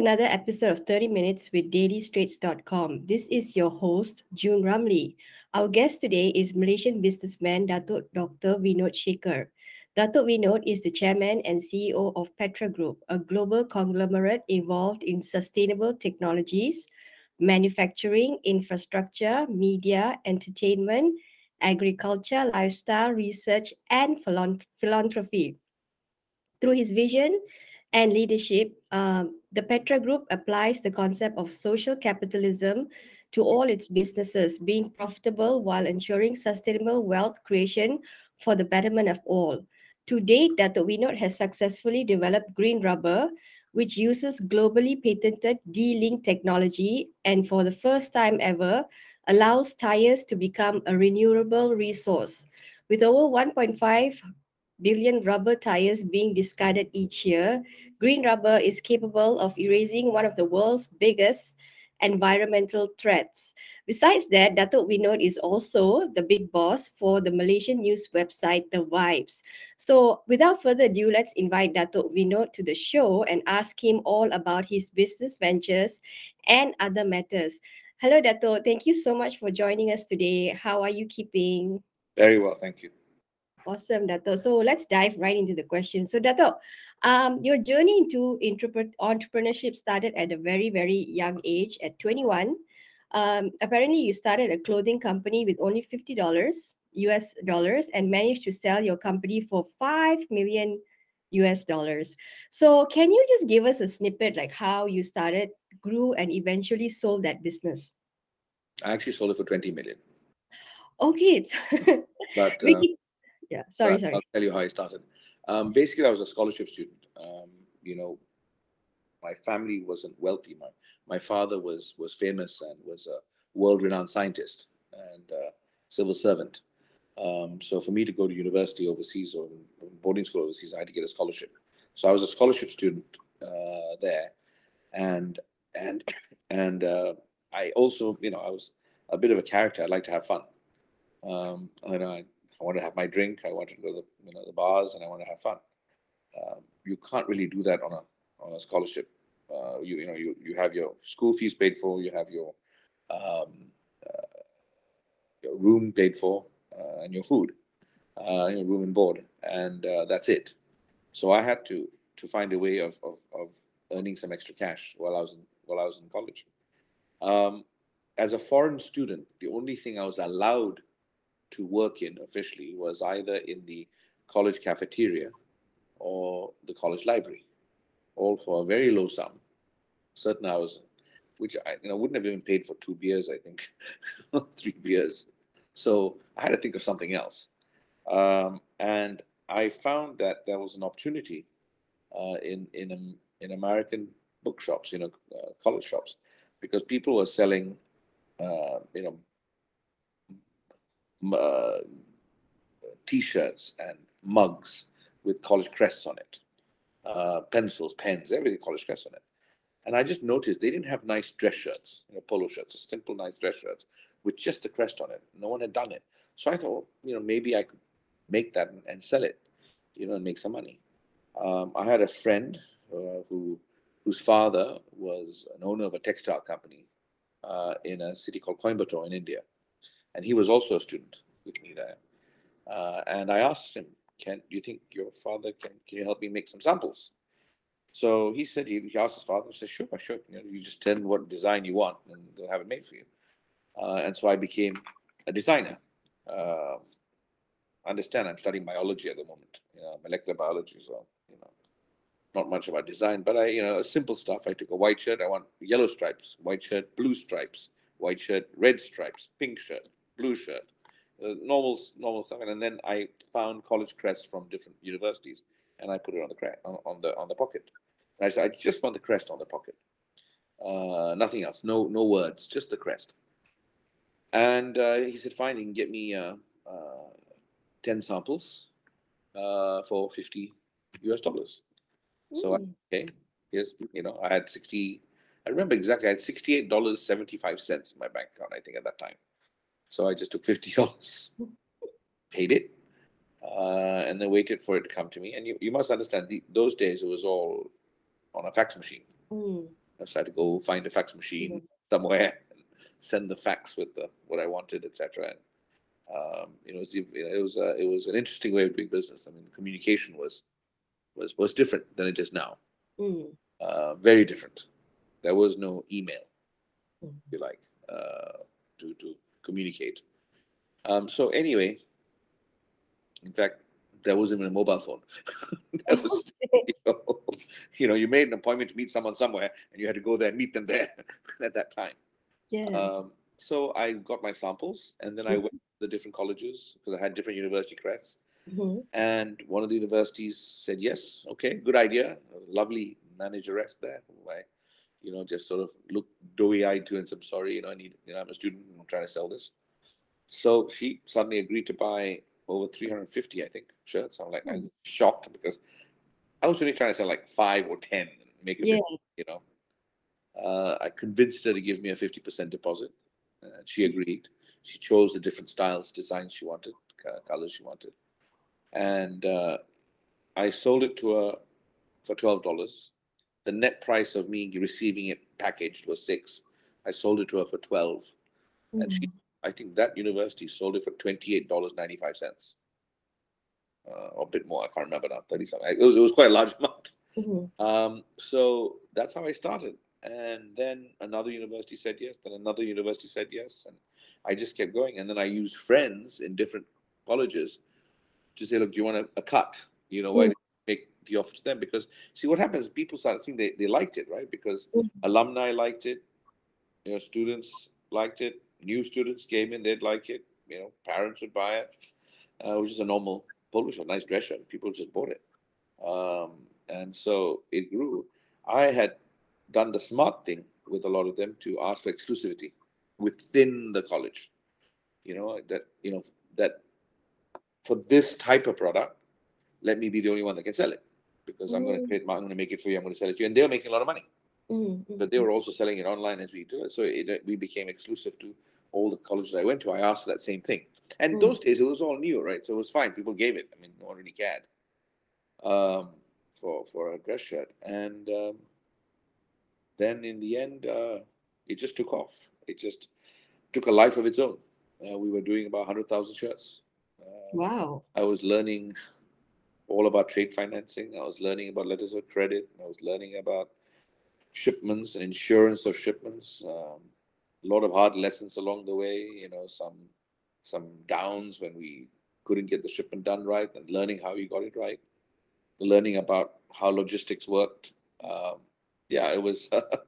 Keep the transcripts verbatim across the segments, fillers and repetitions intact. another episode of thirty minutes with Daily Straits dot com. This is your host, June Ramli. Our guest today is Malaysian businessman Datuk Doctor Vinod Shekhar. Datuk Vinod is the chairman and C E O of Petra Group, a global conglomerate involved in sustainable technologies, manufacturing, infrastructure, media, entertainment, agriculture, lifestyle, research, and philanthropy. Through his vision and leadership, uh, the Petra Group applies the concept of social capitalism to all its businesses, being profitable while ensuring sustainable wealth creation for the betterment of all. To date, Datuk Vinod has successfully developed Green Rubber, which uses globally patented D-Link technology and for the first time ever, allows tires to become a renewable resource. With over one point five billion rubber tires being discarded each year, Green Rubber is capable of erasing one of the world's biggest environmental threats. Besides that, Datuk Vinod is also the big boss for the Malaysian news website, The Vibes. So without further ado, let's invite Datuk Vinod to the show and ask him all about his business ventures and other matters. Hello, Datuk. Thank you so much for joining us today. How are you keeping? Very well, thank you. Awesome, Dato. So let's dive right into the question. So, Dato, um, your journey into entrepreneurship started at a very, very young age, at twenty-one. Um, apparently, you started a clothing company with only fifty dollars U S dollars and managed to sell your company for five million U S dollars. So, can you just give us a snippet like how you started, grew, and eventually sold that business? I actually sold it for twenty million. Okay. But. Uh... Yeah, sorry, sorry. I'll tell you how I started. Um, basically, I was a scholarship student. Um, you know, my family wasn't wealthy. My my father was was famous and was a world-renowned scientist and uh, civil servant. Um, so for me to go to university overseas or boarding school overseas, I had to get a scholarship. So I was a scholarship student uh, there, and and and uh, I also, you know, I was a bit of a character. I like to have fun. Um, and I. I want to have my drink. I want to go to the, you know, the bars, and I want to have fun. Um, you can't really do that on a on a scholarship. Uh, you you know you you have your school fees paid for. You have your um, uh, your room paid for uh, and your food, uh, your room and board, and uh, that's it. So I had to to find a way of of of earning some extra cash while I was in, while I was in college. Um, as a foreign student, the only thing I was allowed to work in officially was either in the college cafeteria or the college library, all for a very low sum, certain hours, which I you know wouldn't have even paid for two beers, I think, three beers. So I had to think of something else. Um, and I found that there was an opportunity uh, in, in, in American bookshops, you know, uh, college shops, because people were selling, uh, you know, Uh, t-shirts and mugs with college crests on it, uh, pencils, pens, everything college crests on it. And I just noticed they didn't have nice dress shirts, you know, polo shirts, simple nice dress shirts with just the crest on it. No one had done it. So I thought, you know, maybe I could make that and, and sell it, you know, and make some money. Um, I had a friend uh, who whose father was an owner of a textile company uh, in a city called Coimbatore in India. And he was also a student with me there. Uh, and I asked him, can do you think your father can, can you help me make some samples? So he said, he, he asked his father, he said, sure, sure. You know, you just tell him what design you want and they'll have it made for you. Uh, and so I became a designer. Uh, understand, I'm studying biology at the moment, you know, molecular biology. So, you know, not much about design, but I, you know, simple stuff. I took a white shirt. I want yellow stripes, white shirt, blue stripes, white shirt, red stripes, pink shirt, blue shirt, uh, normal, normal stuff, and then I found college crests from different universities, and I put it on the cre on, on the on the pocket. And I said, I just want the crest on the pocket, uh, nothing else, no no words, just the crest. And uh, he said, fine, you can get me uh, uh, ten samples uh, for fifty U S dollars. Mm. So I, okay, here's you know I had sixty. I remember exactly, I had sixty-eight dollars seventy-five cents in my bank account, I think, at that time. So I just took fifty dollars, paid it, uh, and then waited for it to come to me. And you, you must understand, the, those days it was all on a fax machine. Mm. I just had to go find a fax machine mm-hmm. somewhere and send the fax with the, what I wanted, et cetera. And um, you know, it was it was, uh, it was an interesting way of doing business. I mean, communication was was was different than it is now. Mm-hmm. Uh, very different. There was no email, mm-hmm. if you like, uh, to to communicate. Um, so anyway, in fact, there wasn't even a mobile phone. That was, you know, you know, you made an appointment to meet someone somewhere, and you had to go there and meet them there at that time. Yeah. Um, so I got my samples, and then mm-hmm. I went to the different colleges because I had different university crests. Mm-hmm. And one of the universities said, yes, okay, good idea. Lovely manageress there. I, you know, just sort of looked doughy-eyed to and said, sorry, you know, I need, you know, I'm a student, I'm trying to sell this. So she suddenly agreed to buy over three hundred fifty, I think, shirts. I'm like, mm. I was shocked because I was really trying to sell like five or ten and make it, yeah. big, you know. Uh, I convinced her to give me a fifty percent deposit. Uh, she agreed. She chose the different styles, designs she wanted, uh, colors she wanted. And uh, I sold it to her for twelve dollars. The net price of me receiving it packaged was six. I sold it to her for twelve. Mm. And she, I think that university sold it for twenty-eight dollars and ninety-five cents, uh, or a bit more. I can't remember now, thirty something. It was, it was quite a large amount. Mm-hmm. Um, so that's how I started. And then another university said yes. Then another university said yes. And I just kept going. And then I used friends in different colleges to say, look, do you want a, a cut? You know, mm-hmm. why did you make the offer to them? Because see what happens, people started seeing they, they liked it, right? Because mm-hmm. alumni liked it, you know, students liked it. New students came in, they'd like it. You know, parents would buy it, uh, which is a normal polo shirt, nice dress shirt. People just bought it. Um, and so it grew. I had done the smart thing with a lot of them to ask for exclusivity within the college. You know, that, you know, that for this type of product, let me be the only one that can sell it because mm. I'm going to create, I'm going to make it for you. I'm going to sell it to you. And they're making a lot of money. Mm-hmm. But they were also selling it online as we do it. So it, we became exclusive to all the colleges I went to. I asked that same thing. And mm-hmm. those days, it was all new, right? So it was fine. People gave it. I mean, no one really cared um, for, for a dress shirt. And um, then in the end, uh, it just took off. It just took a life of its own. Uh, we were doing about one hundred thousand shirts. Uh, wow. I was learning all about trade financing. I was learning about letters of credit. I was learning about shipments and insurance of shipments, um, a lot of hard lessons along the way, you know, some some downs when we couldn't get the shipment done right and learning how you got it right, learning about how logistics worked. Um, yeah, it was. But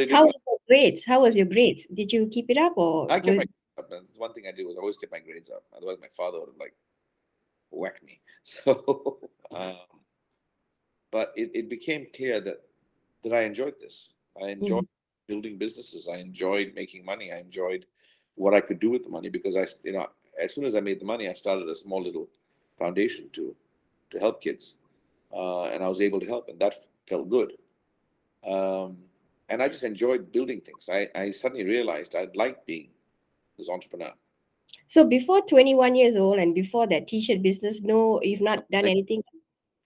it how was your grades? How was your grades? Did you keep it up? Or I kept my grades up. And one thing I did was I always kept my grades up. Otherwise, my father would have like whacked me. So, um, but it, it became clear that that I enjoyed this. I enjoyed mm-hmm. building businesses. I enjoyed making money. I enjoyed what I could do with the money because I, you know, as soon as I made the money, I started a small little foundation to, to help kids. Uh, and I was able to help and that felt good. Um, and I just enjoyed building things. I, I suddenly realized I'd like being this entrepreneur. So before twenty-one years old and before that t-shirt business, no, you've not done anything.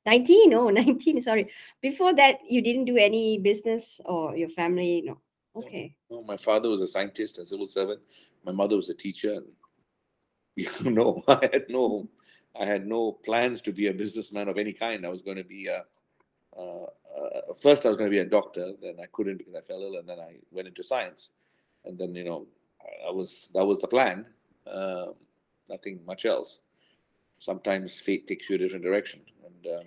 nineteen, oh, nineteen, sorry. Before that, you didn't do any business or your family, no? Okay. No, no, my father was a scientist and civil servant. My mother was a teacher. And, you know, I had no I had no plans to be a businessman of any kind. I was going to be a, a, a, first I was going to be a doctor, then I couldn't because I fell ill, and then I went into science. And then, you know, I was that was the plan, um, nothing much else. Sometimes fate takes you a different direction. And um,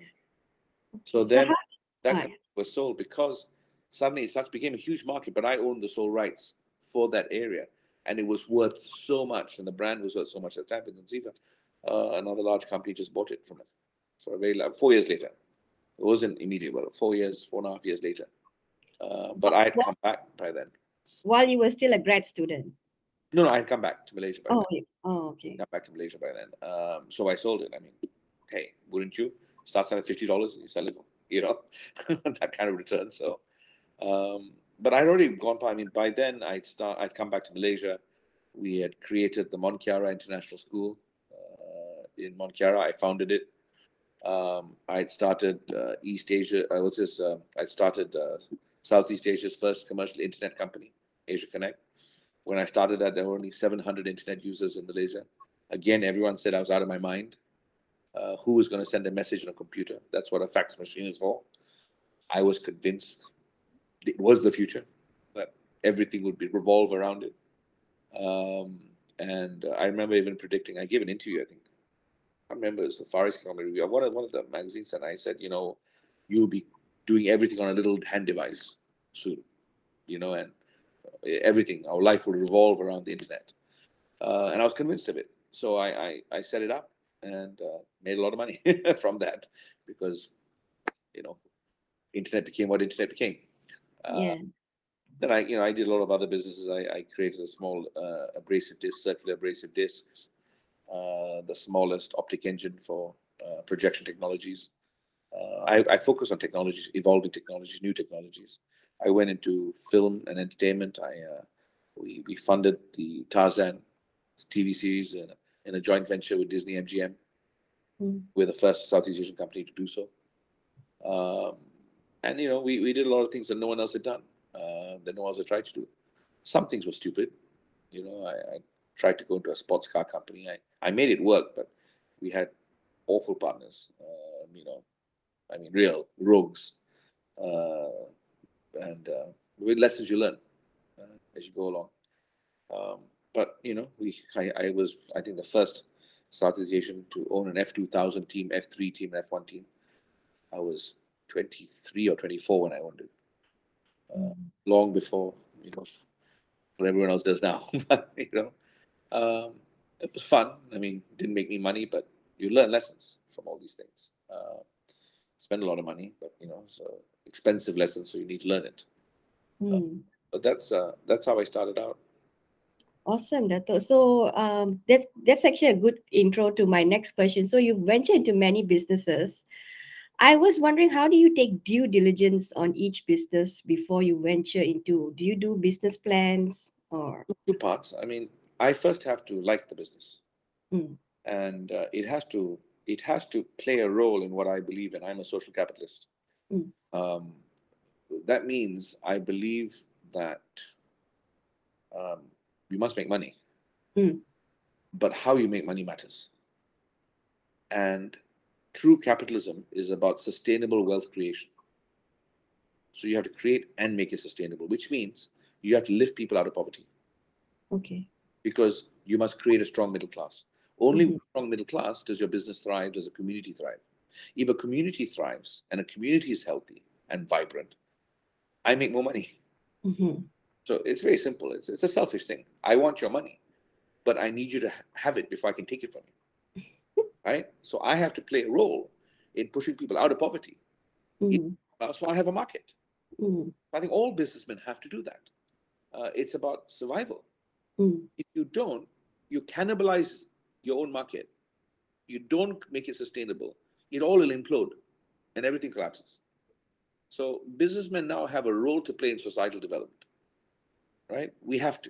so then so that company was sold because suddenly it such became a huge market, but I owned the sole rights for that area. And it was worth so much. And the brand was worth so much at the time. And Ziva, uh, another large company, just bought it from it for a very long, four years later. It wasn't immediate, but four years, four and a half years later. Uh, but I had what? come back by then. While you were still a grad student? No, no, I had come back to Malaysia by oh, then. Oh, okay. Come back to Malaysia by then. Um, so I sold it. I mean, hey, wouldn't you? Start selling fifty dollars and you sell it, you know, that kind of return. So, um, but I'd already gone by. I mean, by then I'd start. I'd come back to Malaysia. We had created the Mont Kiara International School uh, in Mont Kiara. I founded it. Um, I'd started uh, East Asia. I was just. Uh, I'd started uh, Southeast Asia's first commercial internet company, Asia Connect. When I started that, there were only seven hundred internet users in Malaysia. Again, everyone said I was out of my mind. Uh, who was going to send a message on a computer? That's what a fax machine is for. I was convinced it was the future, that everything would be revolve around it. Um, and uh, I remember even predicting, I gave an interview, I think. I remember it was the Far East Economic Review, one of, one of the magazines, and I said, you know, you'll be doing everything on a little hand device soon, you know, and everything, our life will revolve around the internet. Uh, and I was convinced of it. So I, I, I set it up and uh, made a lot of money from that because, you know, internet became what internet became. Um, yeah. Then I, you know, I did a lot of other businesses. I, I created a small uh, abrasive disc, circular abrasive discs, uh, the smallest optic engine for uh, projection technologies. Uh, I, I focus on technologies, evolving technologies, new technologies. I went into film and entertainment. I uh, we, we funded the Tarzan T V series in, in a joint venture with Disney M G M. Mm. We're the first Southeast Asian company to do so. Um, and, you know, we, we did a lot of things that no one else had done, uh, that no one else had tried to do. Some things were stupid. You know, I, I tried to go into a sports car company. I, I made it work, but we had awful partners, uh, you know. I mean, real rogues, uh, and uh, with lessons you learn uh, as you go along. Um, but you know, we I, I was I think the first Southeast Asian to own an F two thousand team, F three team, and F one team. I was twenty-three or twenty-four when I owned it, uh, long before you know what everyone else does now. you know, um, it was fun. I mean, it didn't make me money, but you learn lessons from all these things. Uh, Spend a lot of money, but you know, so expensive lesson, so you need to learn it. Mm. Um, but that's uh, that's how I started out. Awesome, Dato. So um, that that's actually a good intro to my next question. So you ventured into many businesses. I was wondering, how do you take due diligence on each business before you venture into? Do you do business plans or two parts? I mean, I first have to like the business, mm. and uh, it has to. It has to play a role in what I believe in. I'm a social capitalist. Mm. Um, that means I believe that um, you must make money, mm. but how you make money matters. And true capitalism is about sustainable wealth creation. So you have to create and make it sustainable, which means you have to lift people out of poverty. Okay. Because you must create a strong middle class. Only with a strong middle class does your business thrive, does a community thrive. If a community thrives and a community is healthy and vibrant, I make more money. Mm-hmm. So it's very simple. It's, it's a selfish thing. I want your money, but I need you to ha- have it before I can take it from you. Right? So I have to play a role in pushing people out of poverty. Mm-hmm. So I have a market. Mm-hmm. I think all businessmen have to do that. Uh, it's about survival. Mm-hmm. If you don't, you cannibalize your own market. You don't make it sustainable, it all will implode and everything collapses. So businessmen now have a role to play in societal development, right? We have to,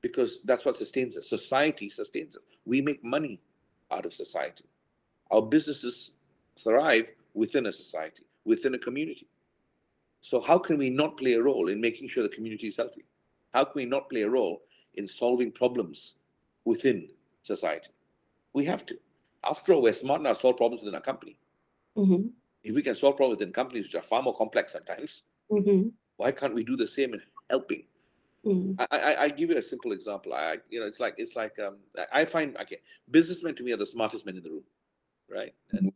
because that's what sustains us. Society sustains us. We make money out of society. Our businesses thrive within a society, within a community. So how can we not play a role in making sure the community is healthy? How can we not play a role in solving problems within society? We have to. After all, we're smart enough to solve problems within our company. Mm-hmm. If we can solve problems within companies, which are far more complex sometimes, mm-hmm. why can't we do the same in helping? Mm-hmm. I, I I give you a simple example. I you know it's like it's like um I find okay businessmen to me are the smartest men in the room, right? And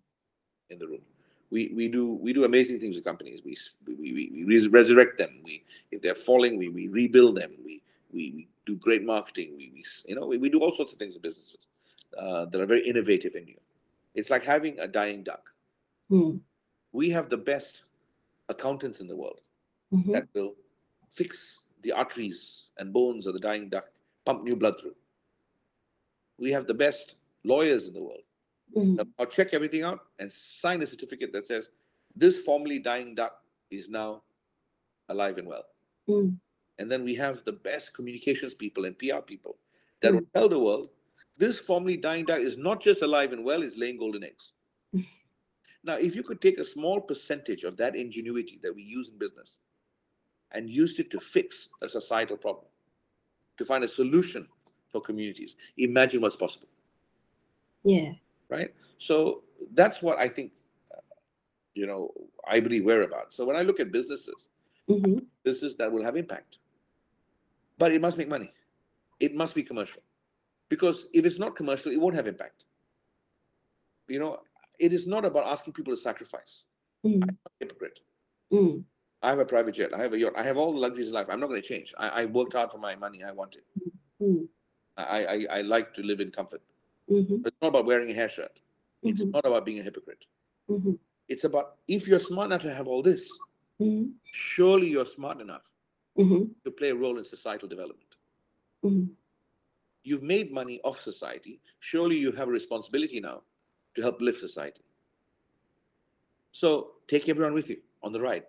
in the room, we we do we do amazing things with companies. We we we, we resurrect them. We if they're falling, we we rebuild them. We we. we do great marketing, we, we you know, we, we do all sorts of things with businesses uh, that are very innovative in you. It's like having a dying duck. Mm. We have the best accountants in the world mm-hmm. that will fix the arteries and bones of the dying duck, pump new blood through. We have the best lawyers in the world. Mm-hmm. I'll check everything out and sign a certificate that says, this formerly dying duck is now alive and well. Mm. And then we have the best communications people and P R people that mm. will tell the world, this formerly dying duck is not just alive and well, it's laying golden eggs. Now, if you could take a small percentage of that ingenuity that we use in business and used it to fix a societal problem, to find a solution for communities. Imagine what's possible. Yeah. Right? So that's what I think, uh, you know, I believe we're about. So when I look at businesses, mm-hmm. businesses that will have impact, but it must make money. It must be commercial, because if it's not commercial, it won't have impact. You know, it is not about asking people to sacrifice. Mm. I'm not a hypocrite. Mm. I have a private jet. I have a yacht. I have all the luxuries in life. I'm not going to change. I, I worked hard for my money. I want it. Mm. I, I, I like to live in comfort. Mm-hmm. It's not about wearing a hair shirt. Mm-hmm. It's not about being a hypocrite. Mm-hmm. It's about, if you're smart enough to have all this, mm-hmm. surely you're smart enough mm-hmm. to play a role in societal development. Mm-hmm. You've made money off society. Surely you have a responsibility now to help lift society. So take everyone with you on the ride,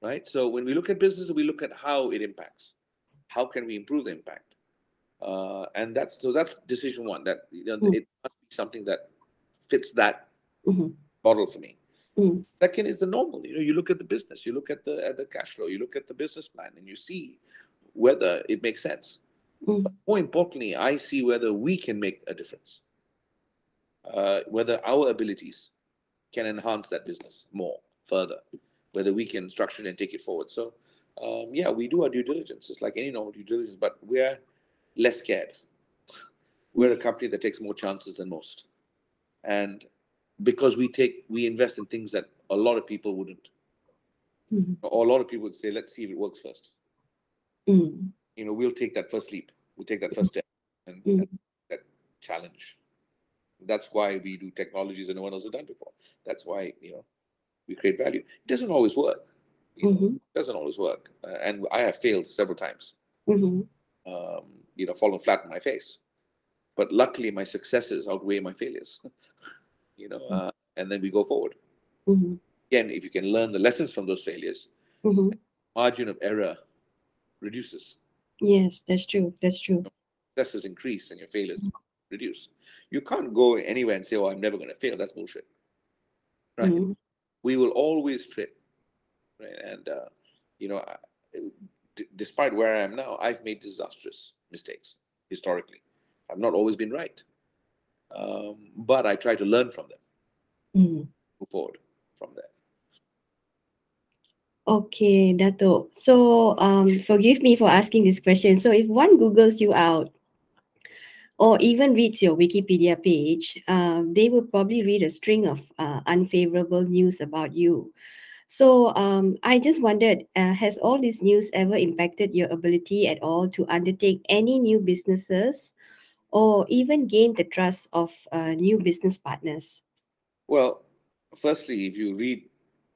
right? So when we look at business, we look at how it impacts. How can we improve the impact? Uh, and that's, so that's decision one, that you know, mm-hmm. it must be something that fits that mm-hmm. model for me. Mm-hmm. Second is the normal. You know, you look at the business, you look at the, at the cash flow, you look at the business plan, and you see whether it makes sense. Mm. But more importantly, I see whether we can make a difference, uh, whether our abilities can enhance that business more, further, whether we can structure it and take it forward. So, um, yeah, we do our due diligence. It's like any normal due diligence, but we're less scared. We're a company that takes more chances than most. And because we take, we invest in things that a lot of people wouldn't. Mm-hmm. Or a lot of people would say, let's see if it works first. Mm. You know, we'll take that first leap. We'll take that first step and, mm. and that challenge. That's why we do technologies that no one else has done before. That's why, you know, we create value. It doesn't always work. You mm-hmm. know, it doesn't always work. Uh, and I have failed several times, mm-hmm. um, you know, fallen flat on my face. But luckily, my successes outweigh my failures, you know, uh, and then we go forward. Mm-hmm. Again, if you can learn the lessons from those failures, mm-hmm. margin of error reduces. Yes, that's true. That's true. Your successes increase and your failures mm-hmm. reduce. You can't go anywhere and say, oh, I'm never going to fail. That's bullshit. Right? Mm-hmm. We will always trip. Right? And, uh, you know, I, d- despite where I am now, I've made disastrous mistakes historically. I've not always been right. Um, but I try to learn from them. Mm-hmm. Move forward from there. Okay, Dato. So um, forgive me for asking this question. So if one Googles you out or even reads your Wikipedia page, uh, they will probably read a string of uh, unfavorable news about you. So um, I just wondered, uh, has all this news ever impacted your ability at all to undertake any new businesses or even gain the trust of uh, new business partners? Well, firstly, if you read,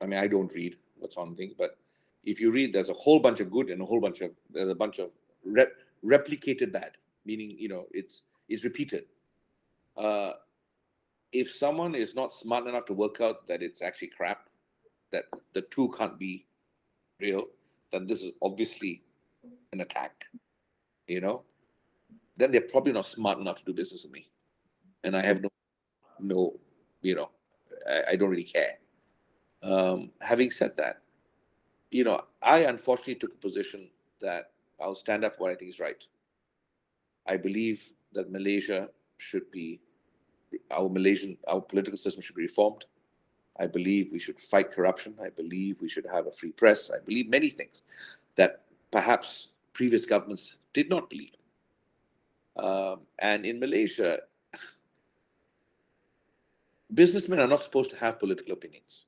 I mean, I don't read. What's on things, but if you read, there's a whole bunch of good and a whole bunch of there's a bunch of rep, replicated bad, meaning you know it's it's repeated. Uh, if someone is not smart enough to work out that it's actually crap, that the two can't be real, then this is obviously an attack. You know, then they're probably not smart enough to do business with me, and I have no, no, you know, I, I don't really care. Um, having said that, you know, I unfortunately took a position that I'll stand up for what I think is right. I believe that Malaysia should be, our Malaysian, our political system should be reformed. I believe we should fight corruption. I believe we should have a free press. I believe many things that perhaps previous governments did not believe. Um, and in Malaysia, businessmen are not supposed to have political opinions.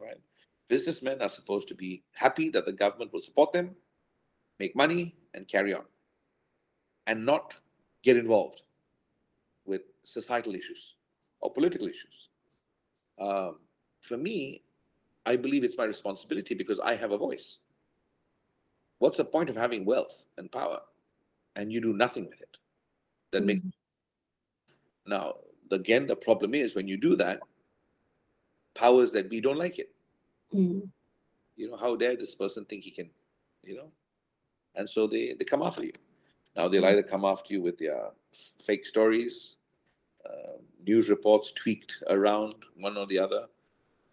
Right? Businessmen are supposed to be happy that the government will support them, make money, and carry on, and not get involved with societal issues or political issues. Um, for me, I believe it's my responsibility because I have a voice. What's the point of having wealth and power and you do nothing with it? That makes mm-hmm. Now, again, the problem is when you do that, powers that be don't like it. Mm. You know, how dare this person think he can, you know? And so they, they come after you. Now they'll either come after you with their fake stories, uh, news reports tweaked around one or the other.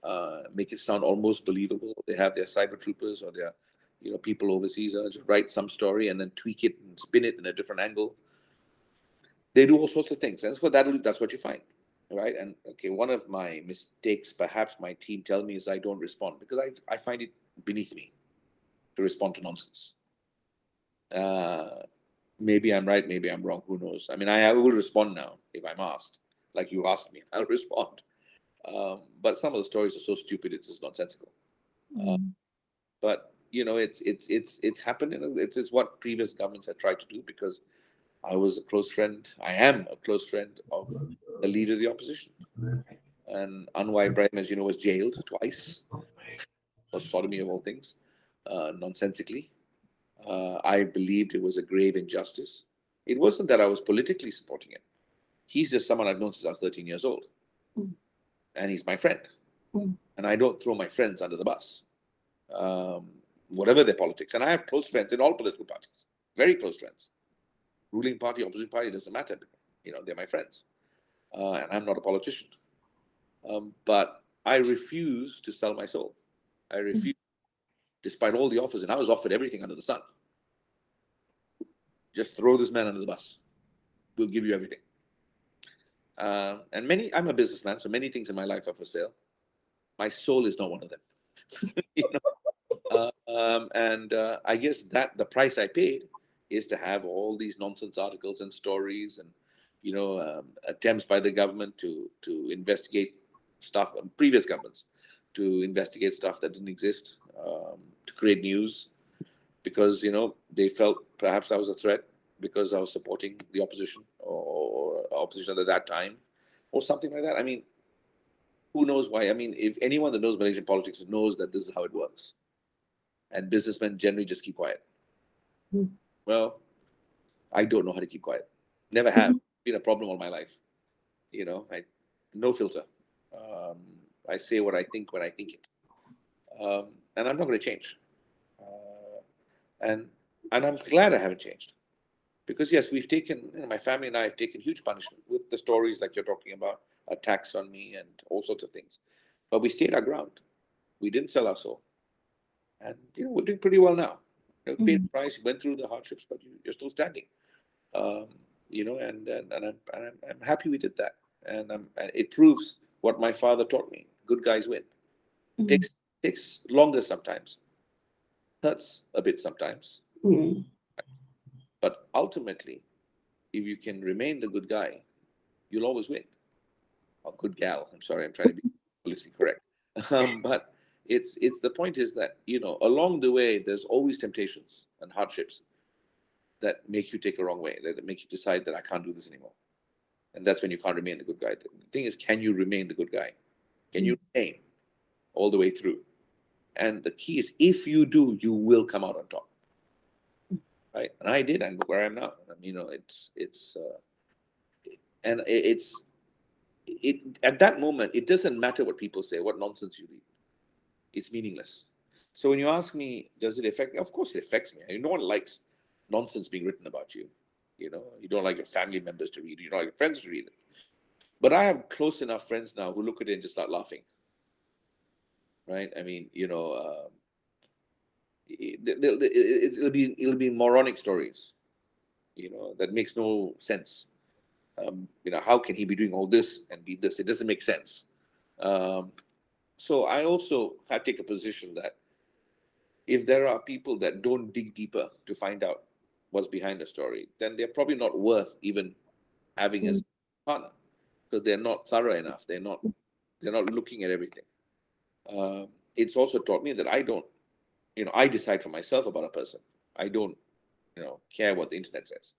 uh, make it sound almost believable. They have their cyber troopers or their, you know, people overseas uh, just write some story and then tweak it and spin it in a different angle. They do all sorts of things, and so that that's what you find, right? And okay, one of my mistakes, perhaps my team tell me, is I don't respond because I I find it beneath me to respond to nonsense. Uh, maybe I'm right, maybe I'm wrong. Who knows? I mean, I, I will respond now if I'm asked, like you asked me. I'll respond. Um, but some of the stories are so stupid, it's just nonsensical. Mm. Um, but you know, it's it's it's it's happened. It's it's what previous governments have tried to do because I was a close friend. I am a close friend of the leader of the opposition, and Anwar Ibrahim, as you know, was jailed twice for sodomy of all things, uh, nonsensically. Uh, I believed it was a grave injustice. It wasn't that I was politically supporting it. He's just someone I've known since I was thirteen years old. Mm. And he's my friend. Mm. And I don't throw my friends under the bus, um, whatever their politics. And I have close friends in all political parties, very close friends. Ruling party, opposition party, doesn't matter. You know, they're my friends. Uh, and I'm not a politician. Um, but I refuse to sell my soul. I refuse, mm. despite all the offers. And I was offered everything under the sun. Just throw this man under the bus. We'll give you everything. Uh, and many, I'm a businessman, so many things in my life are for sale. My soul is not one of them. You know? uh, um, and uh, I guess that the price I paid is to have all these nonsense articles and stories and, you know, um, attempts by the government to, to investigate stuff, um, previous governments, to investigate stuff that didn't exist, um, to create news. Because, you know, they felt perhaps I was a threat because I was supporting the opposition or, or opposition at that time or something like that. I mean, who knows why? I mean, if anyone that knows Malaysian politics knows that this is how it works. And businessmen generally just keep quiet. Mm. Well, I don't know how to keep quiet. Never have. Mm-hmm. Been a problem all my life. You know, I no filter. Um, I say what I think when I think it. Um, and I'm not going to change. And and I'm glad I haven't changed, because yes, we've taken, you know, my family and I have taken huge punishment with the stories like you're talking about, attacks on me and all sorts of things. But we stayed our ground. We didn't sell our soul, and you know, we're doing pretty well now. You know, mm-hmm. Paid the price, went through the hardships, but you're still standing. Um, you know, and and, and, I'm, and I'm I'm happy we did that, and I'm and it proves what my father taught me: good guys win. Mm-hmm. It takes takes longer sometimes. Hurts a bit sometimes, mm. But ultimately, if you can remain the good guy, you'll always win. Or good gal. I'm sorry, I'm trying to be politically correct. Um, but it's it's the point is that, you know, along the way, there's always temptations and hardships that make you take a wrong way, that make you decide that I can't do this anymore, and that's when you can't remain the good guy. The thing is, can you remain the good guy? Can you remain all the way through? And the key is, if you do, you will come out on top, right? And I did, and look where I am now. I mean, you know, it's it's, uh, and it's it at that moment, it doesn't matter what people say, what nonsense you read, it's meaningless. So when you ask me, does it affect me? Of course, it affects me. I mean, no one likes nonsense being written about you. You know, you don't like your family members to read it, you don't like your friends to read it. But I have close enough friends now who look at it and just start laughing. Right, I mean, you know, uh, it, it, it, it'll be it'll be moronic stories, you know, that makes no sense. Um, you know, how can he be doing all this and be this? It doesn't make sense. Um, so I also have to take a position that if there are people that don't dig deeper to find out what's behind a story, then they're probably not worth even having mm-hmm. as a partner, because they're not thorough enough. They're not they're not looking at everything. Uh, it's also taught me that I don't, you know, I decide for myself about a person. I don't, you know, care what the internet says.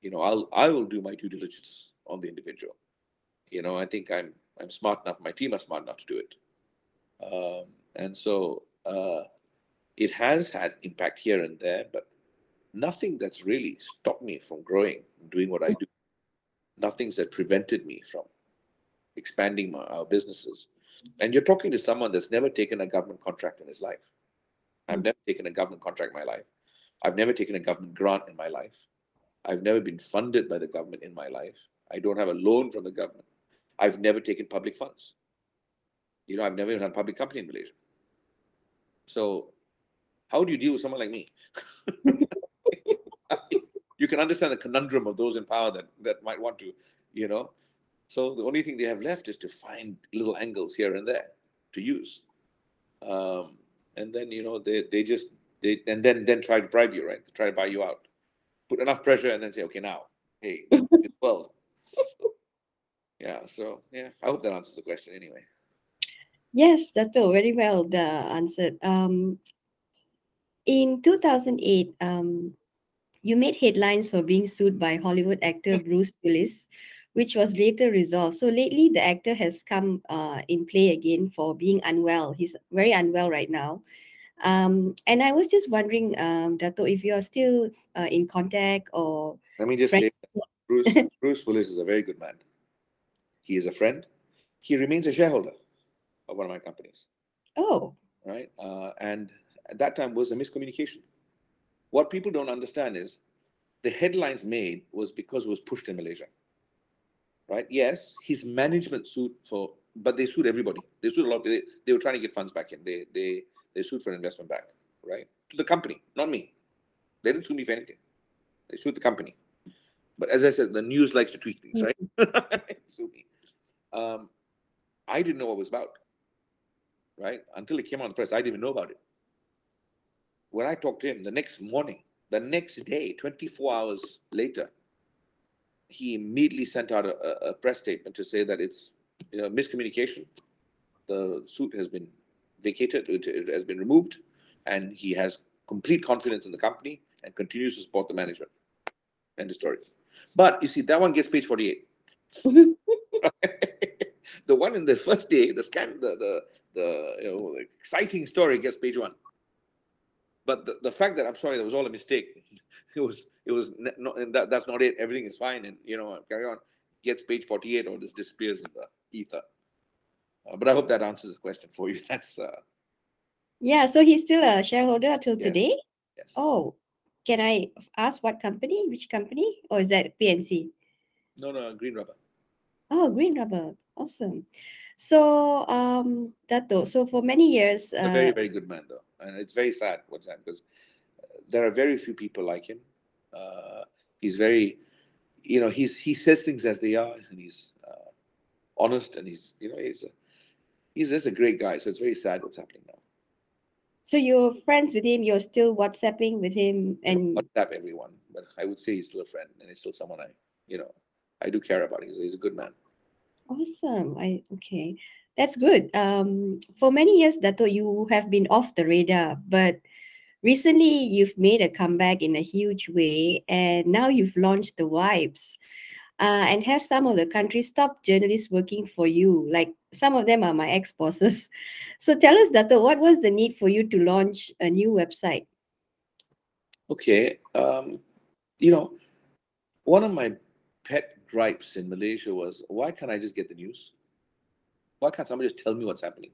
You know, I'll I will do my due diligence on the individual. You know, I think I'm I'm smart enough. My team are smart enough to do it. Um, and so uh, it has had impact here and there, but nothing that's really stopped me from growing, doing what I do. Nothing's that prevented me from expanding my, our businesses. And you're talking to someone that's never taken a government contract in his life. I've never taken a government contract in my life. I've never taken a government grant in my life. I've never been funded by the government in my life. I don't have a loan from the government. I've never taken public funds. You know, I've never run a public company in Malaysia. So how do you deal with someone like me? You can understand the conundrum of those in power that, that might want to, you know. So the only thing they have left is to find little angles here and there to use. Um, and then, you know, they, they just, they and then then try to bribe you, right? They try to buy you out. Put enough pressure and then say, okay, now, hey, it's world. Yeah, so, yeah, I hope that answers the question anyway. Yes, Dato, very well the answered. Um, in two thousand eight, um, you made headlines for being sued by Hollywood actor Bruce Willis, which was later resolved. So lately, the actor has come uh, in play again for being unwell. He's very unwell right now. Um, and I was just wondering, um, Dato, if you are still uh, in contact or... Let me just say, Bruce, Bruce Willis is a very good man. He is a friend. He remains a shareholder of one of my companies. Oh. Right? Uh, and at that time was a miscommunication. What people don't understand is the headlines made was because it was pushed in Malaysia. Right? Yes, his management sued for, but they sued everybody. They sued a lot. They, they were trying to get funds back in. They, they, they sued for an investment back, right? To the company, not me. They didn't sue me for anything. They sued the company. But as I said, the news likes to tweak things, right? Sue me. Um, I didn't know what it was about. Right? Until it came on the press, I didn't even know about it. When I talked to him the next morning, the next day, twenty-four hours later, he immediately sent out a, a press statement to say that it's, you know, miscommunication. The suit has been vacated, it, it has been removed, and he has complete confidence in the company and continues to support the management. End of story. But you see, that one gets page forty-eight. The one in the first day, the scan, the the, the you know, the exciting story gets page one. But the, the fact that I'm sorry, that was all a mistake. It was it was not, and that, that's not it. Everything is fine, and you know, carry on. Gets page forty-eight, or this disappears in the ether. Uh, but I hope that answers the question for you. That's uh... yeah. So he's still a shareholder till yes. today. Yes. Oh, can I ask what company? Which company? Or is that P N C? No, no, Green Rubber. Oh, Green Rubber. Awesome. So, um, Dato, so for many years... Uh, a very, very good man, though. And it's very sad what's happened, because there are very few people like him. Uh, he's very, you know, he's he says things as they are, and he's uh, honest, and he's, you know, he's, a, he's just a great guy. So it's very sad what's happening now. So you're friends with him, you're still WhatsApping with him? And I WhatsApp everyone, but I would say he's still a friend, and he's still someone I, you know, I do care about. He's, he's a good man. Awesome. I okay, that's good. Um, for many years, Dato, you have been off the radar, but recently you've made a comeback in a huge way, and now you've launched The Vibes, uh, and have some of the country's top journalists working for you. Like some of them are my ex-bosses. So tell us, Dato, what was the need for you to launch a new website? Okay, um, you know, one of my pet gripes in Malaysia was, why can't I just get the news? Why can't somebody just tell me what's happening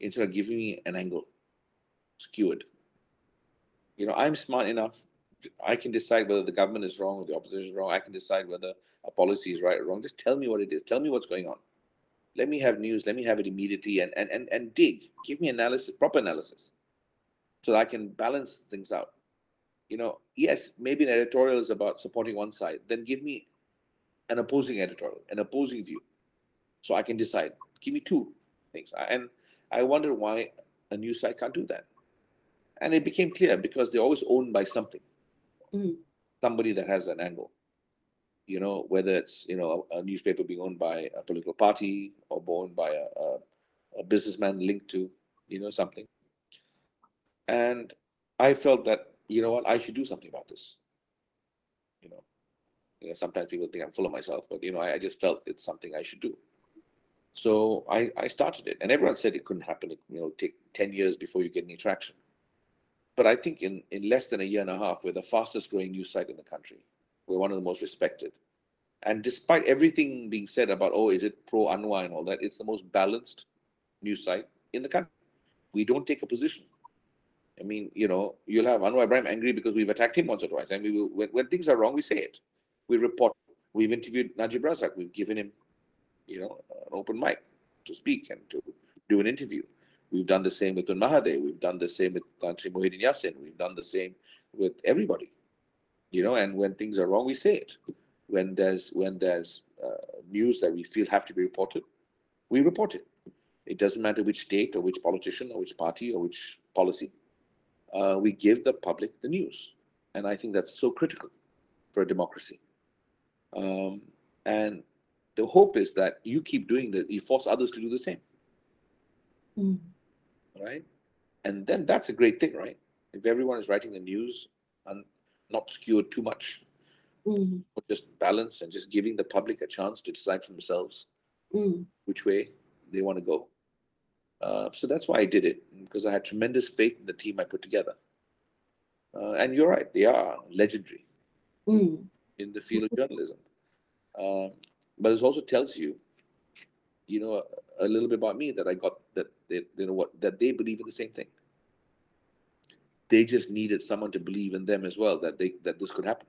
instead of giving me an angle, skewed? You know, I'm smart enough. I can decide whether the government is wrong or the opposition is wrong. I can decide whether a policy is right or wrong. Just tell me what it is. Tell me what's going on. Let me have news. Let me have it immediately and, and, and, and dig. Give me analysis, proper analysis, so that I can balance things out. You know, yes, maybe an editorial is about supporting one side. Then give me an opposing editorial, an opposing view, so I can decide. Give me two things. And I wonder why a news site can't do that. And it became clear because they're always owned by something, mm. somebody that has an angle. You know, whether it's, you know, a, a newspaper being owned by a political party or owned by a, a, a businessman linked to, you know, something. And I felt that, you know what, I should do something about this. You know. You know, sometimes people think I'm full of myself, but, you know, I, I just felt it's something I should do. So I, I started it, and everyone said it couldn't happen. It, you know, take ten years before you get any traction. But I think in, in less than a year and a half, we're the fastest growing news site in the country. We're one of the most respected. And despite everything being said about, oh, is it pro Anwar and all that, it's the most balanced news site in the country. We don't take a position. I mean, you know, you'll have Anwar Ibrahim angry because we've attacked him once or twice. And we will, when, when things are wrong, we say it. We report, we've interviewed Najib Razak, we've given him, you know, an open mic to speak and to do an interview. We've done the same with Tun Mahathir. We've done the same with Tan Sri Muhyiddin Yassin. We've done the same with everybody, you know. And when things are wrong, we say it. When there's when there's uh, news that we feel have to be reported, we report it. It doesn't matter which state or which politician or which party or which policy. Uh, we give the public the news, and I think that's so critical for a democracy. Um, and the hope is that you keep doing that, you force others to do the same. Mm. Right? And then that's a great thing, right? If everyone is writing the news and not skewed too much, mm. but just balance and just giving the public a chance to decide for themselves mm. which way they want to go. Uh, so that's why I did it, because I had tremendous faith in the team I put together. Uh, and you're right, they are legendary mm. in the field of journalism. Um, but it also tells you, you know, a, a little bit about me, that I got that they, you know what, that they believe in the same thing. They just needed someone to believe in them as well, that they that this could happen,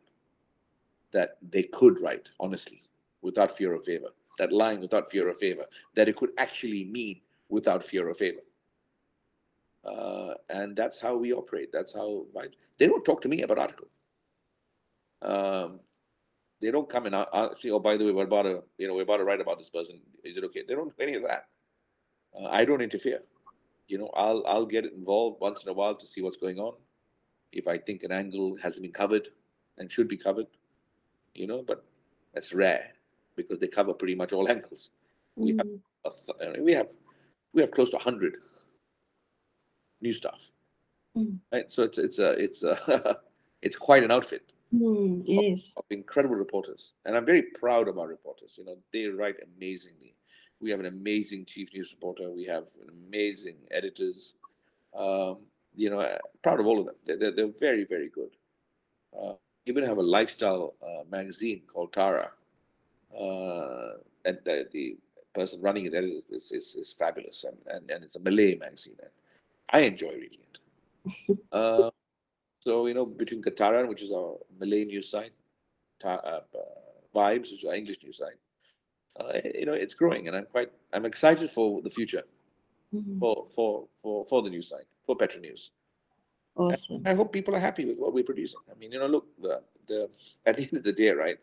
that they could write honestly, without fear or favor, that lying without fear or favor, that it could actually mean without fear or favor. Uh, and that's how we operate. That's how right? They don't talk to me about articles. Um, they don't come and ask me, oh, by the way, we're about to, you know, we're about to write about this person. Is it okay? They don't do any of that. Uh, I don't interfere. You know, I'll I'll get involved once in a while to see what's going on, if I think an angle hasn't been covered and should be covered. You know, but that's rare, because they cover pretty much all angles. Mm. We have a th- we have we have close to a hundred new staff, mm. right? So it's it's a it's a it's quite an outfit. Mm, yes. of, of incredible reporters, and I'm very proud of our reporters. You know, they write amazingly. We have an amazing chief news reporter. We have amazing editors. Um, you know, I'm proud of all of them. They're, they're, they're very, very good. Uh, even have a lifestyle uh, magazine called Tara, uh, and the, the person running it is is, is fabulous, and, and and it's a Malay magazine, and I enjoy reading it. Uh, So, you know, between Qataran, which is our Malay news site, ta- uh, Vibes, which is our English news site, uh, you know, it's growing. And I'm quite, I'm excited for the future, mm-hmm. for, for for for the news site, for Petra News. Awesome. And I hope people are happy with what we're producing. I mean, you know, look, the, the at the end of the day, right,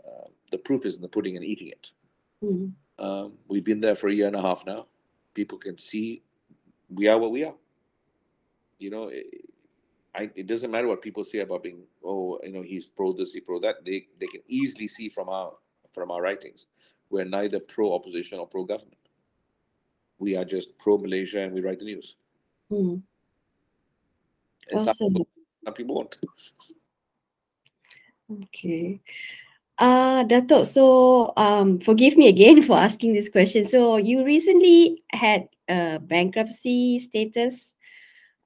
uh, the proof is in the pudding and eating it. Mm-hmm. Um, we've been there for a year and a half now. People can see we are what we are. You know, it, I, it doesn't matter what people say about being, oh, you know, he's pro this, he pro that. They they can easily see from our from our writings, we're neither pro opposition or pro government. We are just pro Malaysia, and we write the news. Mm. And awesome. some, people, some people won't. Okay. Uh, Datuk, so um, forgive me again for asking this question. So you recently had a bankruptcy status.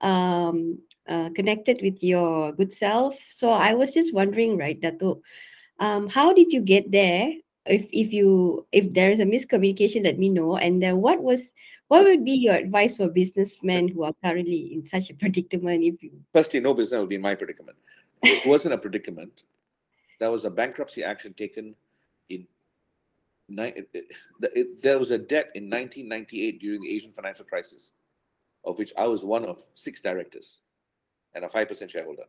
Um. Uh, connected with your good self. So I was just wondering, right, Datuk, um, how did you get there? If if you if there is a miscommunication, let me know. And then what was what would be your advice for businessmen who are currently in such a predicament? If you firstly, no business would be in my predicament. It wasn't a predicament. There was a bankruptcy action taken in. Ni- it, it, it, there was a debt in nineteen ninety-eight during the Asian financial crisis, of which I was one of six directors and a five percent shareholder.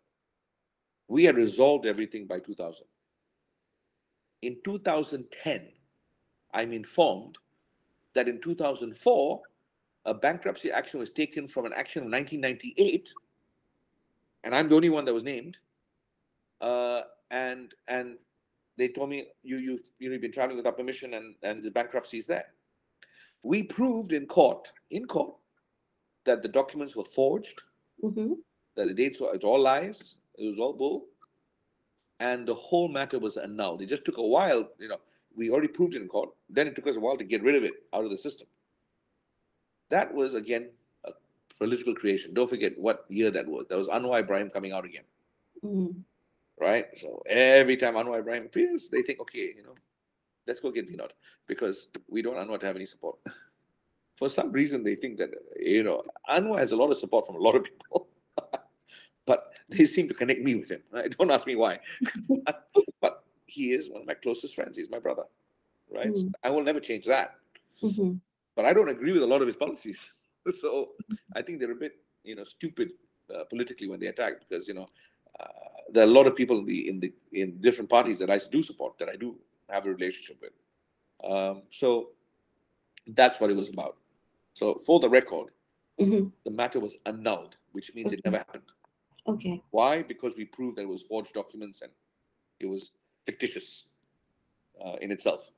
We had resolved everything by two thousand. In two thousand ten, I'm informed that in two thousand four, a bankruptcy action was taken from an action of nineteen ninety-eight, and I'm the only one that was named. Uh, and and they told me, you, you, you know, you've been traveling without permission, and, and the bankruptcy is there. We proved in court, in court, that the documents were forged, mm-hmm. that the dates were, it's all lies, it was all bull, and the whole matter was annulled. It just took a while, you know, we already proved it in court, then it took us a while to get rid of it out of the system. That was, again, a political creation. Don't forget what year that was. That was Anwar Ibrahim coming out again, mm-hmm. right? So every time Anwar Ibrahim appears, they think, okay, you know, let's go get Vinod, because we don't Anwar to have any support. For some reason, they think that, you know, Anwar has a lot of support from a lot of people. But they seem to connect me with him. Right? Don't ask me why. But he is one of my closest friends. He's my brother, right? Mm. So I will never change that. Mm-hmm. but I don't agree with a lot of his policies. So I think they're a bit, you know, stupid uh, politically when they attack, because, you know, uh, there are a lot of people in the, in the in different parties that I do support, that I do have a relationship with. Um, so that's what it was about. So for the record, mm-hmm. the matter was annulled, which means okay. it never happened. Okay. Why? Because we proved that it was forged documents and it was fictitious uh, in itself.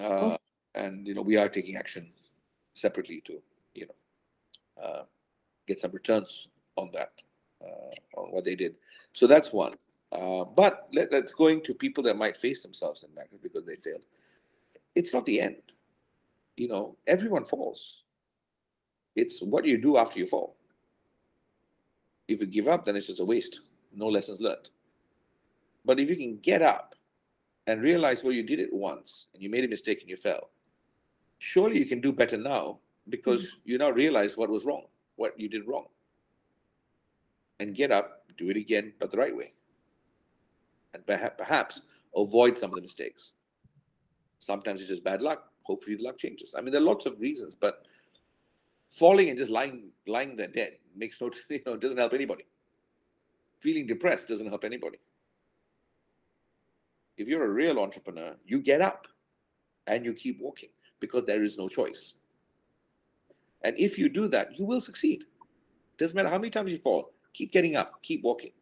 Uh, awesome. And, you know, we are taking action separately to, you know, uh, get some returns on that, uh, on what they did. So that's one. Uh, but let, let's going to people that might face themselves in matter because they failed. It's not the end. You know, everyone falls. It's what you do after you fall. If you give up, then it's just a waste. No lessons learned. But if you can get up and realize, well, you did it once and you made a mistake and you fell, surely you can do better now, because mm-hmm. you now realize what was wrong, what you did wrong. And get up, do it again, but the right way. And perhaps, perhaps avoid some of the mistakes. Sometimes it's just bad luck. Hopefully the luck changes. I mean, there are lots of reasons, but falling and just lying lying there dead makes no, you know, doesn't help anybody. Feeling depressed doesn't help anybody. If you're a real entrepreneur, you get up and you keep walking, because there is no choice. And if you do that, you will succeed. Doesn't matter how many times you fall, keep getting up, keep walking,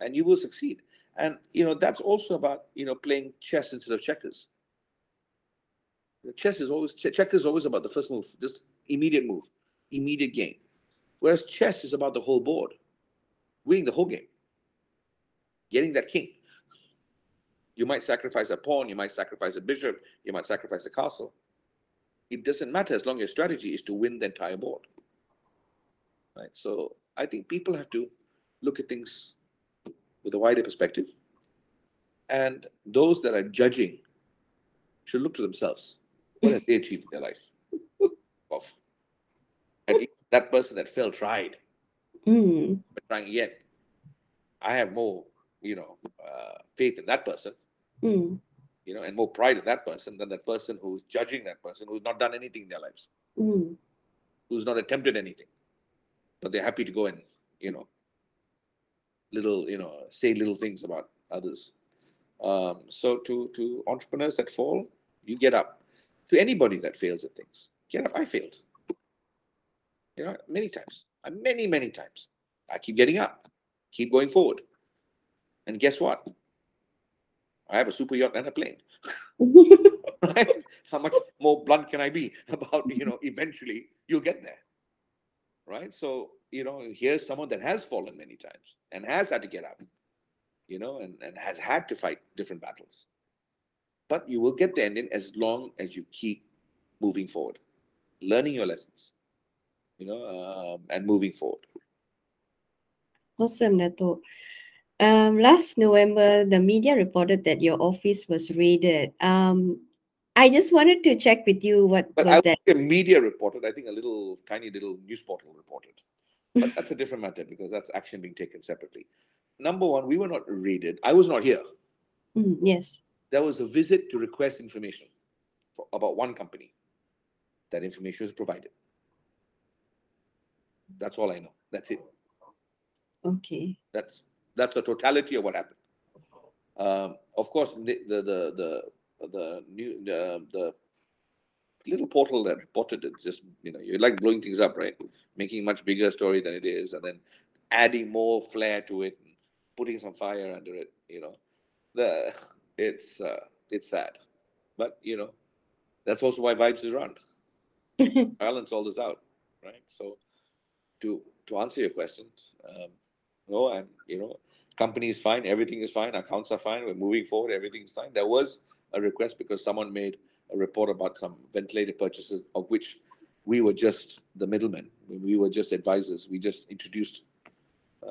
and you will succeed. And, you know, that's also about, you know, playing chess instead of checkers. The chess is always, ch- checkers is always about the first move, just immediate move, immediate game. Whereas chess is about the whole board, winning the whole game, getting that king. You might sacrifice a pawn, you might sacrifice a bishop, you might sacrifice a castle. It doesn't matter as long as your strategy is to win the entire board. Right? So I think people have to look at things with a wider perspective. And those that are judging should look to themselves. What have they achieved in their life? Off. And that person that fell tried. Mm. But trying again. I have more, you know, uh, faith in that person, mm. you know, and more pride in that person than that person who's judging that person, who's not done anything in their lives, mm. who's not attempted anything. But they're happy to go and, you know, little, you know, say little things about others. Um, so to, to entrepreneurs that fall, you get up. To anybody that fails at things, get up. I failed, you know, many times, many, many times. I keep getting up, keep going forward. And guess what? I have a super yacht and a plane. Right? How much more blunt can I be about, you know, eventually you'll get there. Right? So, you know, here's someone that has fallen many times and has had to get up, you know, and, and has had to fight different battles. But you will get there, and then as long as you keep moving forward, learning your lessons, you know, um, and moving forward. Awesome, Dato. Um, last November, the media reported that your office was raided. Um, I just wanted to check with you what but was I that. The media reported, I think a little tiny little news portal reported. But that's a different matter, because that's action being taken separately. Number one, we were not raided. I was not here. Mm, yes. There was a visit to request information for, about one company. That information was provided. That's all I know. That's it. Okay. That's That's the totality of what happened. Um, of course, the the the the, the new the, the little portal that reported it, just, you know, you like blowing things up, right? Making a much bigger story than it is, and then adding more flair to it, and putting some fire under it. You know, the it's uh, it's sad, but you know, that's also why Vibes is run. Balance all this out, right? So, to to answer your questions. Um, No, and you know, company is fine, everything is fine, accounts are fine, we're moving forward, everything's fine. There was a request because someone made a report about some ventilator purchases, of which we were just the middlemen, we were just advisors. We just introduced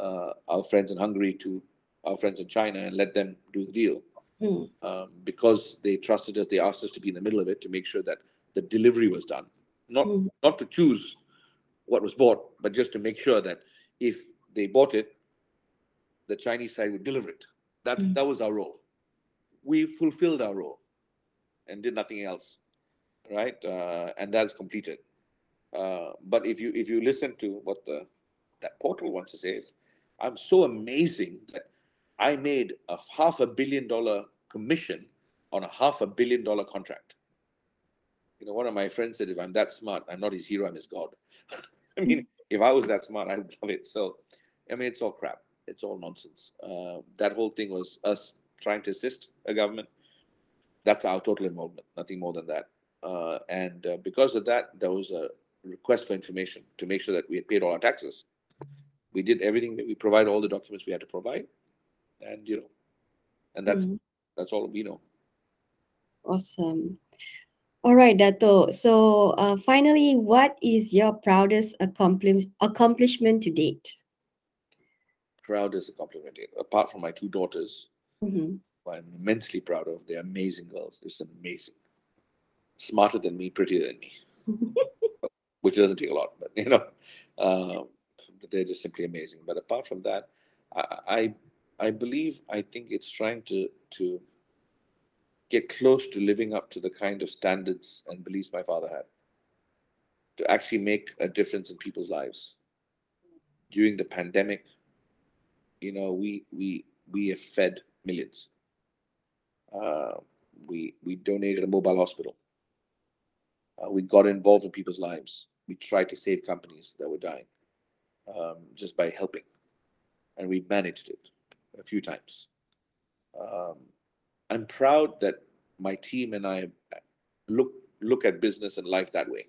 uh, our friends in Hungary to our friends in China and let them do the deal. Mm. Um, because they trusted us, they asked us to be in the middle of it to make sure that the delivery was done. Not, mm. not to choose what was bought, but just to make sure that if they bought it, the Chinese side would deliver it. That, mm. that was our role. We fulfilled our role and did nothing else. right? Uh, and that is completed. Uh, but if you if you listen to what the that portal wants to say is, I'm so amazing that I made a half a billion dollar commission on a half a billion dollar contract. You know, one of my friends said, if I'm that smart, I'm not his hero, I'm his God. I mean, if I was that smart, I'd love it. So, I mean, it's all crap. It's all nonsense. Uh, that whole thing was us trying to assist a government. That's our total involvement, nothing more than that. Uh, and uh, because of that, there was a request for information to make sure that we had paid all our taxes. We did everything. We provided all the documents we had to provide. And, you know, and that's mm-hmm. that's all we know. Awesome. All right, Dato. So uh, finally, what is your proudest accompli- accomplishment to date? Proudest accomplishment to date, apart from my two daughters, mm-hmm. who I'm immensely proud of. They're amazing girls. It's amazing. Smarter than me, prettier than me, which doesn't take a lot, but, you know, uh, they're just simply amazing. But apart from that, I, I, I believe, I think it's trying to, to, get close to living up to the kind of standards and beliefs my father had, to actually make a difference in people's lives. During the pandemic, you know, we we we have fed millions. Uh, we we donated a mobile hospital. Uh, we got involved in people's lives. We tried to save companies that were dying um, just by helping, and we managed it a few times. Um, I'm proud that my team and I look look at business and life that way.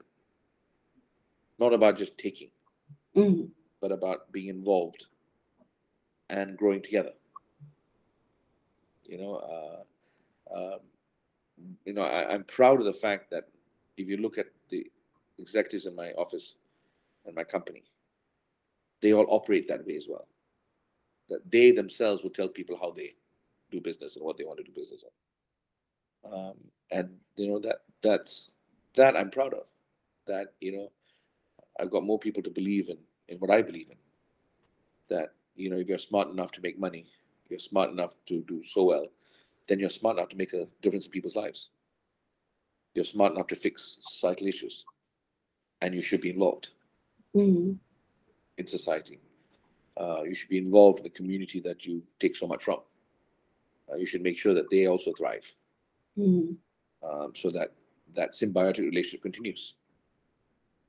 Not about just taking, mm-hmm. but about being involved and growing together. You know, uh, um, you know, I, I'm proud of the fact that if you look at the executives in my office and my company, they all operate that way as well. That they themselves will tell people how they do business and what they want to do business on, um, and you know that that's that I'm proud of. That you know, I've got more people to believe in in what I believe in. That you know, if you're smart enough to make money, you're smart enough to do so well, then you're smart enough to make a difference in people's lives. You're smart enough to fix societal issues, and you should be involved mm-hmm. in society. Uh, you should be involved in the community that you take so much from. You should make sure that they also thrive, mm-hmm. um, so that that symbiotic relationship continues.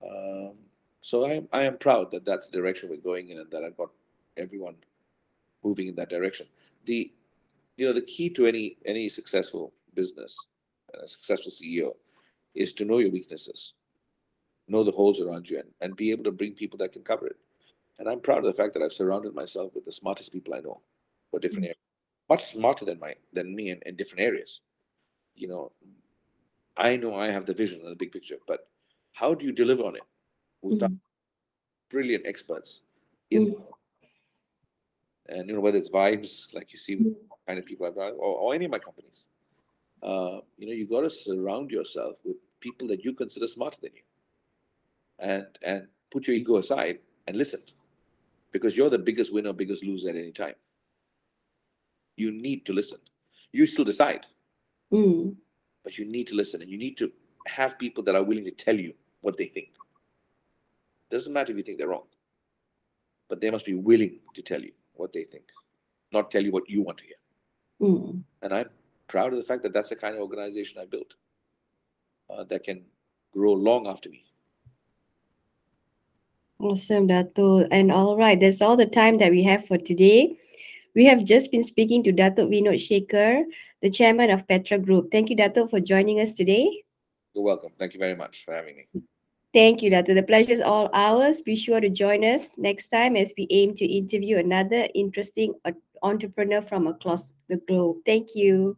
Um, so I, I am proud that that's the direction we're going in, and that I've got everyone moving in that direction. The, you know, the key to any any successful business, a successful C E O, is to know your weaknesses, know the holes around you, and, and be able to bring people that can cover it. And I'm proud of the fact that I've surrounded myself with the smartest people I know for different mm-hmm. areas. Much smarter than my than me in, in different areas. You know, I know I have the vision and the big picture, but how do you deliver on it without mm-hmm. brilliant experts? In mm-hmm. And, you know, whether it's Vibes, like you see with mm-hmm. the kind of people I've got, or, or any of my companies, uh, you know, you got to surround yourself with people that you consider smarter than you. And, and put your ego aside and listen, because you're the biggest winner, biggest loser at any time. You need to listen. You still decide, mm. but you need to listen, and you need to have people that are willing to tell you what they think. Doesn't matter if you think they're wrong, but they must be willing to tell you what they think, not tell you what you want to hear. Mm. And I'm proud of the fact that that's the kind of organization I built uh, that can grow long after me. Awesome, Dato. And all right, that's all the time that we have for today. We have just been speaking to Datuk Vinod Shekhar, the chairman of Petra Group. Thank you, Datuk, for joining us today. You're welcome. Thank you very much for having me. Thank you, Datuk. The pleasure is all ours. Be sure to join us next time as we aim to interview another interesting entrepreneur from across the globe. Thank you.